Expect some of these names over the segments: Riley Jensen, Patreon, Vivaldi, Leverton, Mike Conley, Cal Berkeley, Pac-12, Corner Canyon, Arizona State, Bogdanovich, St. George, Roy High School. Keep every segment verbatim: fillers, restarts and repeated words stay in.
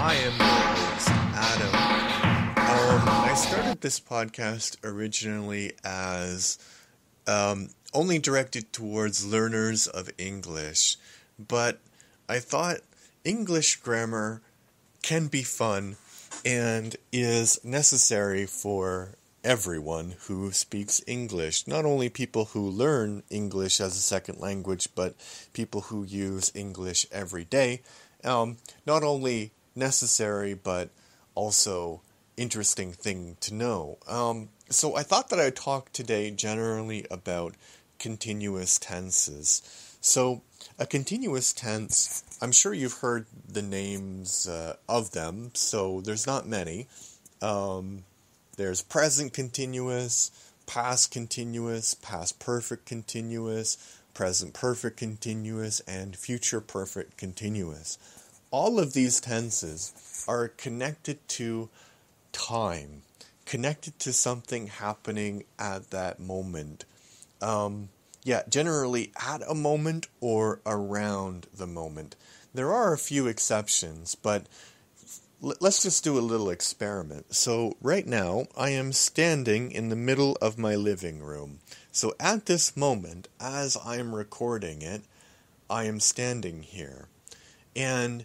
I am Adam. Um, I started this podcast originally as um, only directed towards learners of English, but I thought English grammar can be fun and is necessary for everyone who speaks English, not only people who learn English as a second language, but people who use English every day. Um, not only necessary, but also interesting thing to know. Um, so I thought that I'd talk today generally about continuous tenses. So a continuous tense, I'm sure you've heard the names uh, of them, so there's not many. Um, there's present continuous, past continuous, past perfect continuous, present perfect continuous, and future perfect continuous. All of these tenses are connected to time, connected to something happening at that moment. Um, yeah, generally at a moment or around the moment. There are a few exceptions, but l- let's just do a little experiment. So right now, I am standing in the middle of my living room. So at this moment, as I am recording it, I am standing here. And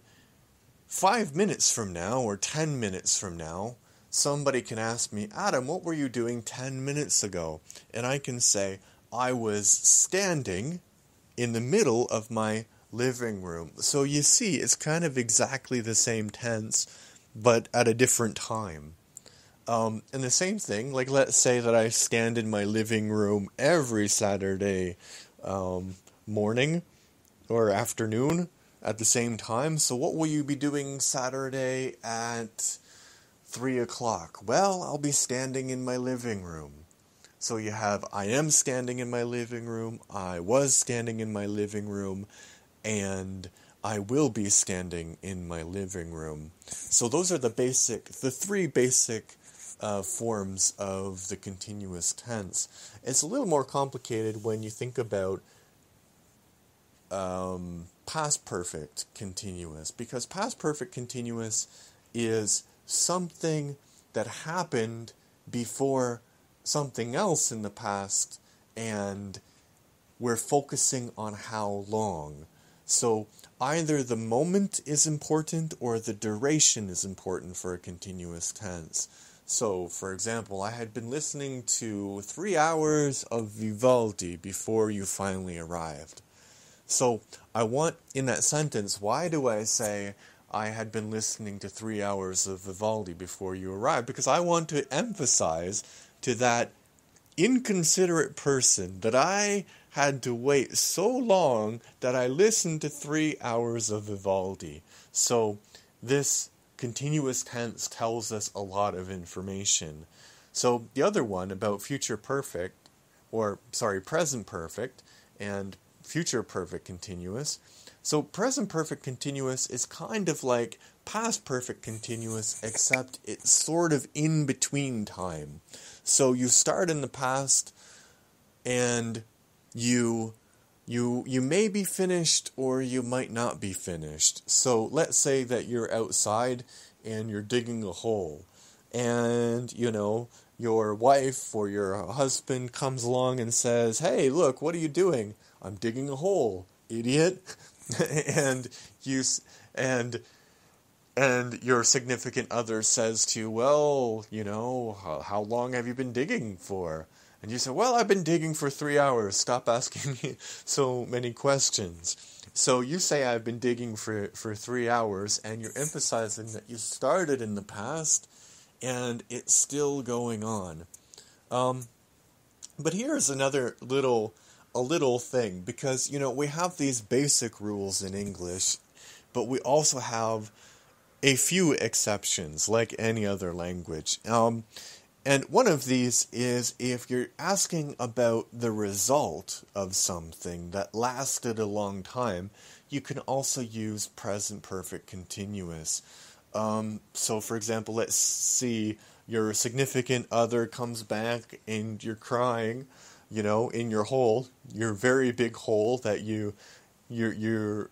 five minutes from now, or ten minutes from now, somebody can ask me, Adam, what were you doing ten minutes ago? And I can say, I was standing in the middle of my living room. So you see, it's kind of exactly the same tense, but at a different time. Um, and the same thing, like let's say that I stand in my living room every Saturday um, morning or afternoon at the same time. So what will you be doing Saturday at three o'clock? Well, I'll be standing in my living room. So you have, I am standing in my living room, I was standing in my living room, and I will be standing in my living room. So those are the basic, the three basic uh, forms of the continuous tense. It's a little more complicated when you think about um, past perfect continuous, because past perfect continuous is something that happened before something else in the past, and we're focusing on how long. So either the moment is important or the duration is important for a continuous tense. So, for example, I had been listening to three hours of Vivaldi before you finally arrived. So I want, in that sentence, why do I say I had been listening to three hours of Vivaldi before you arrived? Because I want to emphasize to that inconsiderate person that I had to wait so long that I listened to three hours of Vivaldi. So this continuous tense tells us a lot of information. So the other one about future perfect, or sorry, present perfect and future perfect continuous. So present perfect continuous is kind of like past perfect continuous, except it's sort of in between time. So you start in the past and you you you may be finished or you might not be finished. So let's say that you're outside and you're digging a hole, and you know your wife or your husband comes along and says, "Hey, look, what are you doing?" "I'm digging a hole, idiot." and you and and your significant other says to you, "Well, you know, how, how long have you been digging for?" And you say, "Well, I've been digging for three hours. Stop asking me so many questions." So you say, "I've been digging for for three hours," and you're emphasizing that you started in the past, and it's still going on. Um, but here's another little. A little thing, because, you know, we have these basic rules in English, but we also have a few exceptions, like any other language. Um, and one of these is if you're asking about the result of something that lasted a long time, you can also use present perfect continuous. Um, so, for example, let's see, your significant other comes back and you're crying, you know, in your hole, your very big hole that you, you're, you're,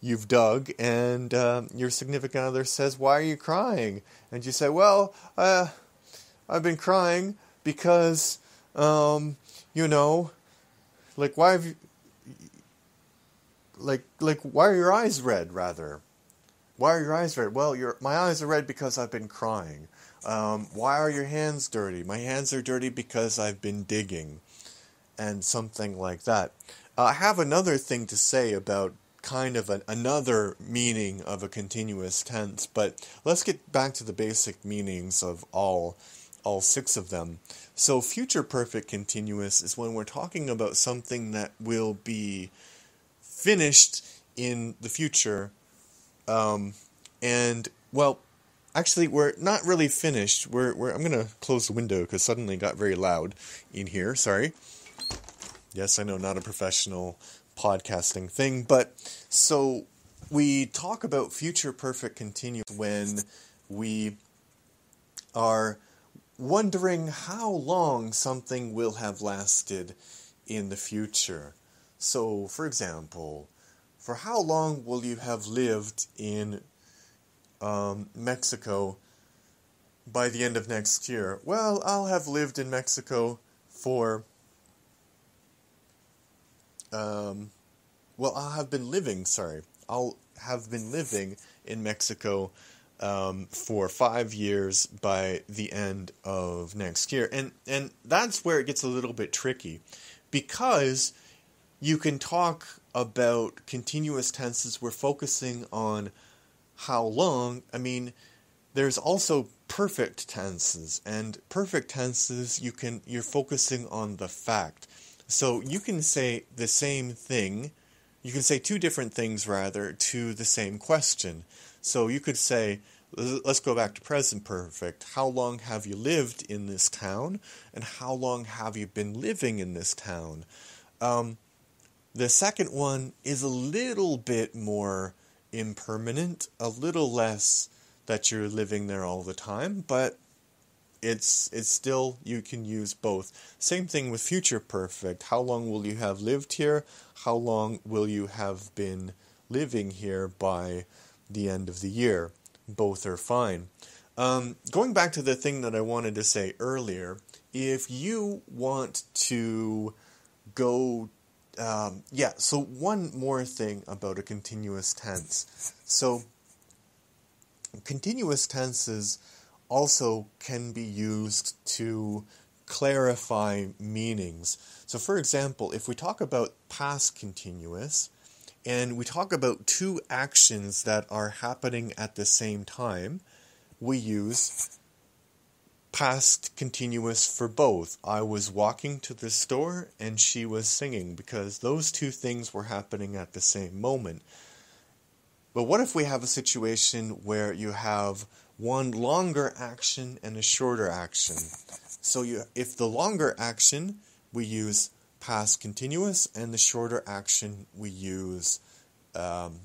you've dug, and uh, your significant other says, why are you crying? And you say, well, uh, I've been crying because, um, you know, like, why have you, like, like, why are your eyes red, rather? Why are your eyes red? Well, your my eyes are red because I've been crying. Um, why are your hands dirty? My hands are dirty because I've been digging, and something like that. Uh, I have another thing to say about kind of an, another meaning of a continuous tense, but let's get back to the basic meanings of all, all six of them. So future perfect continuous is when we're talking about something that will be finished in the future, um, and, well, actually, we're not really finished. We're, we're I'm going to close the window because suddenly it got very loud in here. Sorry. Yes, I know, not a professional podcasting thing. But so we talk about future perfect continuous when we are wondering how long something will have lasted in the future. So, for example, for how long will you have lived in Um, Mexico by the end of next year? Well, I'll have lived in Mexico for, um, well, I'll have been living, sorry, I'll have been living in Mexico um, for five years by the end of next year. And, and that's where it gets a little bit tricky, because you can talk about continuous tenses. We're focusing on how long. I mean, there's also perfect tenses, and perfect tenses, you can, you're focusing on the fact. So you can say the same thing, you can say two different things, rather, to the same question. So you could say, let's go back to present perfect. How long have you lived in this town? And how long have you been living in this town? Um, the second one is a little bit more impermanent, a little less that you're living there all the time, but it's it's still, you can use both. Same thing with future perfect. How long will you have lived here? How long will you have been living here by the end of the year? Both are fine. Um, going back to the thing that I wanted to say earlier, if you want to go Um, yeah, so one more thing about a continuous tense. So, continuous tenses also can be used to clarify meanings. So, for example, if we talk about past continuous, and we talk about two actions that are happening at the same time, we use past continuous for both. I was walking to the store and she was singing, because those two things were happening at the same moment. But what if we have a situation where you have one longer action and a shorter action? So you, if the longer action, we use past continuous, and the shorter action, we use um,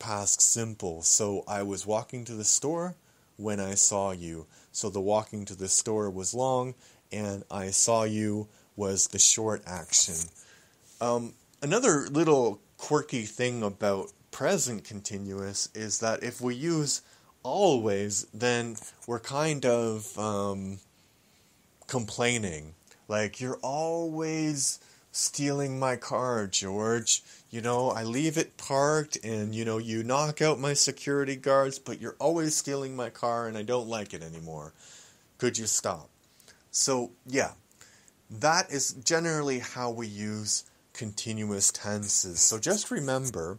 past simple. So I was walking to the store when I saw you. So the walking to the store was long, and I saw you was the short action. Um, another little quirky thing about present continuous is that if we use always, then we're kind of um, complaining. Like, you're always stealing my car, George. You know, I leave it parked, and, you know, you knock out my security guards, but you're always stealing my car, and I don't like it anymore. Could you stop? So, yeah, that is generally how we use continuous tenses. So just remember,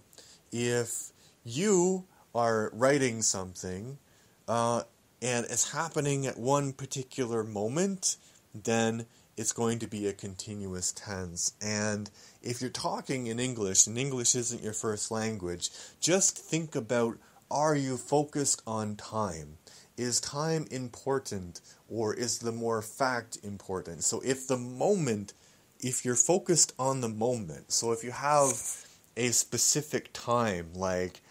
if you are writing something, uh, and it's happening at one particular moment, then it's going to be a continuous tense. And if you're talking in English, and English isn't your first language, just think about, are you focused on time? Is time important, or is the more fact important? So if the moment, if you're focused on the moment, so if you have a specific time, like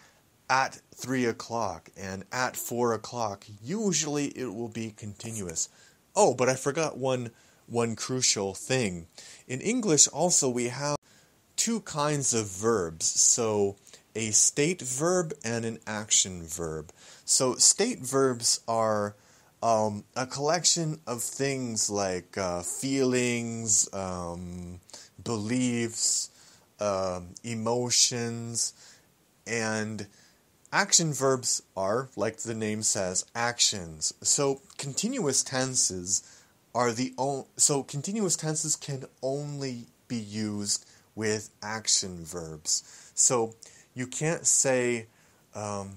at three o'clock and at four o'clock, usually it will be continuous. Oh, but I forgot one One crucial thing. In English also we have two kinds of verbs. So a state verb and an action verb. So state verbs are um, a collection of things like uh, feelings, um, beliefs, uh, emotions, and action verbs are, like the name says, actions. So continuous tenses are the on- so continuous tenses can only be used with action verbs. So you can't say, um,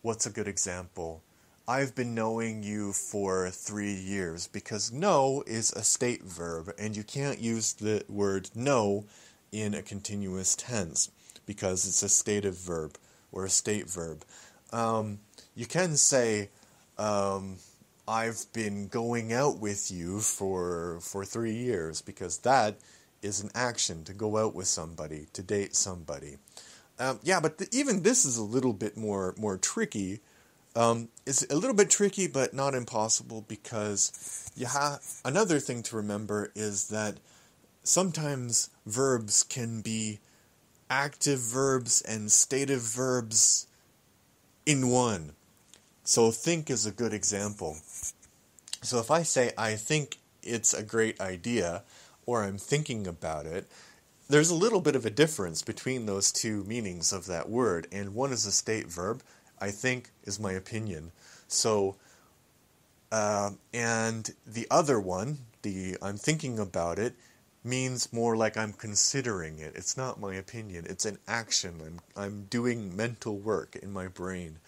what's a good example? I've been knowing you for three years, because know is a state verb, and you can't use the word know in a continuous tense because it's a stative verb or a state verb. Um, you can say, um, I've been going out with you for for three years, because that is an action, to go out with somebody, to date somebody. Um, yeah, but the, even this is a little bit more, more tricky. Um, it's a little bit tricky, but not impossible, because you ha- another thing to remember is that sometimes verbs can be active verbs and stative verbs in one. So think is a good example. So if I say, I think it's a great idea, or I'm thinking about it, there's a little bit of a difference between those two meanings of that word. And one is a state verb, I think is my opinion. So, uh, and the other one, the I'm thinking about it, means more like I'm considering it. It's not my opinion. It's an action. I'm I'm doing mental work in my brain.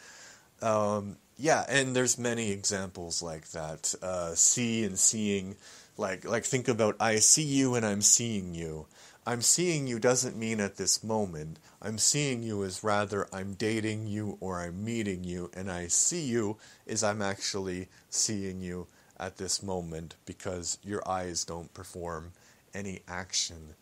Um, yeah, and there's many examples like that. Uh, see and seeing. Like, like think about I see you and I'm seeing you. I'm seeing you doesn't mean at this moment. I'm seeing you is rather I'm dating you or I'm meeting you. And I see you is I'm actually seeing you at this moment, because your eyes don't perform any action.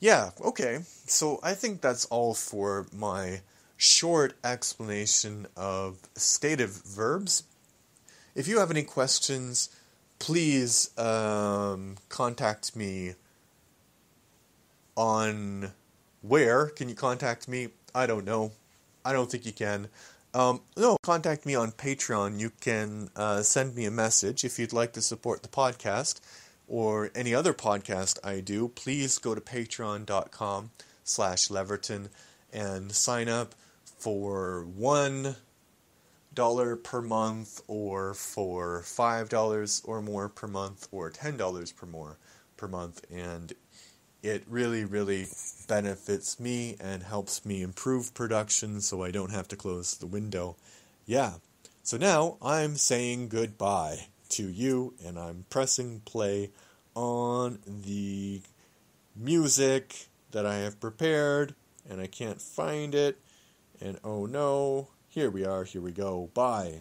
Yeah, okay. So I think that's all for my short explanation of stative verbs. If you have any questions, please um, contact me on where. Can you contact me? I don't know. I don't think you can. Um, no, contact me on Patreon. You can uh, send me a message if you'd like to support the podcast or any other podcast I do. Please go to patreon.com slash Leverton and sign up for one dollar per month, or for five dollars or more per month, or ten dollars per more per month, and it really, really benefits me and helps me improve production, so I don't have to close the window. Yeah. So now I'm saying goodbye to you, and I'm pressing play on the music that I have prepared, and I can't find it, and oh no, here we are, here we go, bye.